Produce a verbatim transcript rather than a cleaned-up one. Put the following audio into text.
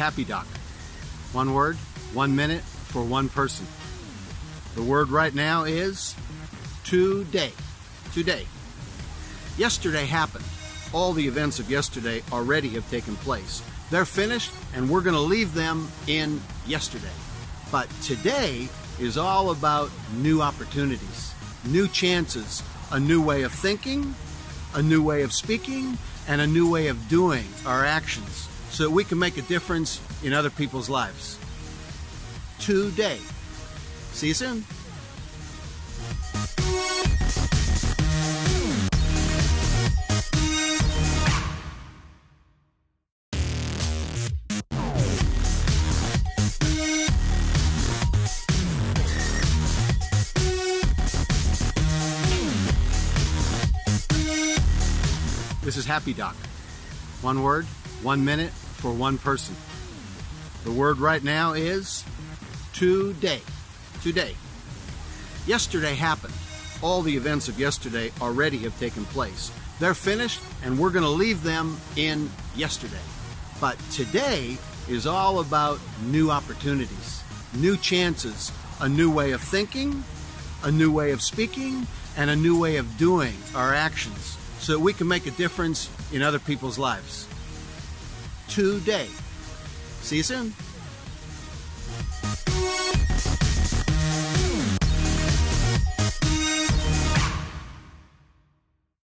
Happy Doc. One word, one minute for one person. The word right now is today. Today. Yesterday happened. All the events of yesterday already have taken place. They're finished, and we're going to leave them in yesterday. But today is all about new opportunities, new chances, a new way of thinking, a new way of speaking, and a new way of doing our actions so that we can make a difference in other people's lives. Today. See you soon. This is Happy Doc. One word, one minute for one person. The word right now is today. Today. Yesterday happened. All the events of yesterday already have taken place. They're finished, and we're going to leave them in yesterday. But today is all about new opportunities, new chances, a new way of thinking, a new way of speaking, and a new way of doing our actions so that we can make a difference in other people's lives. Today. See you soon.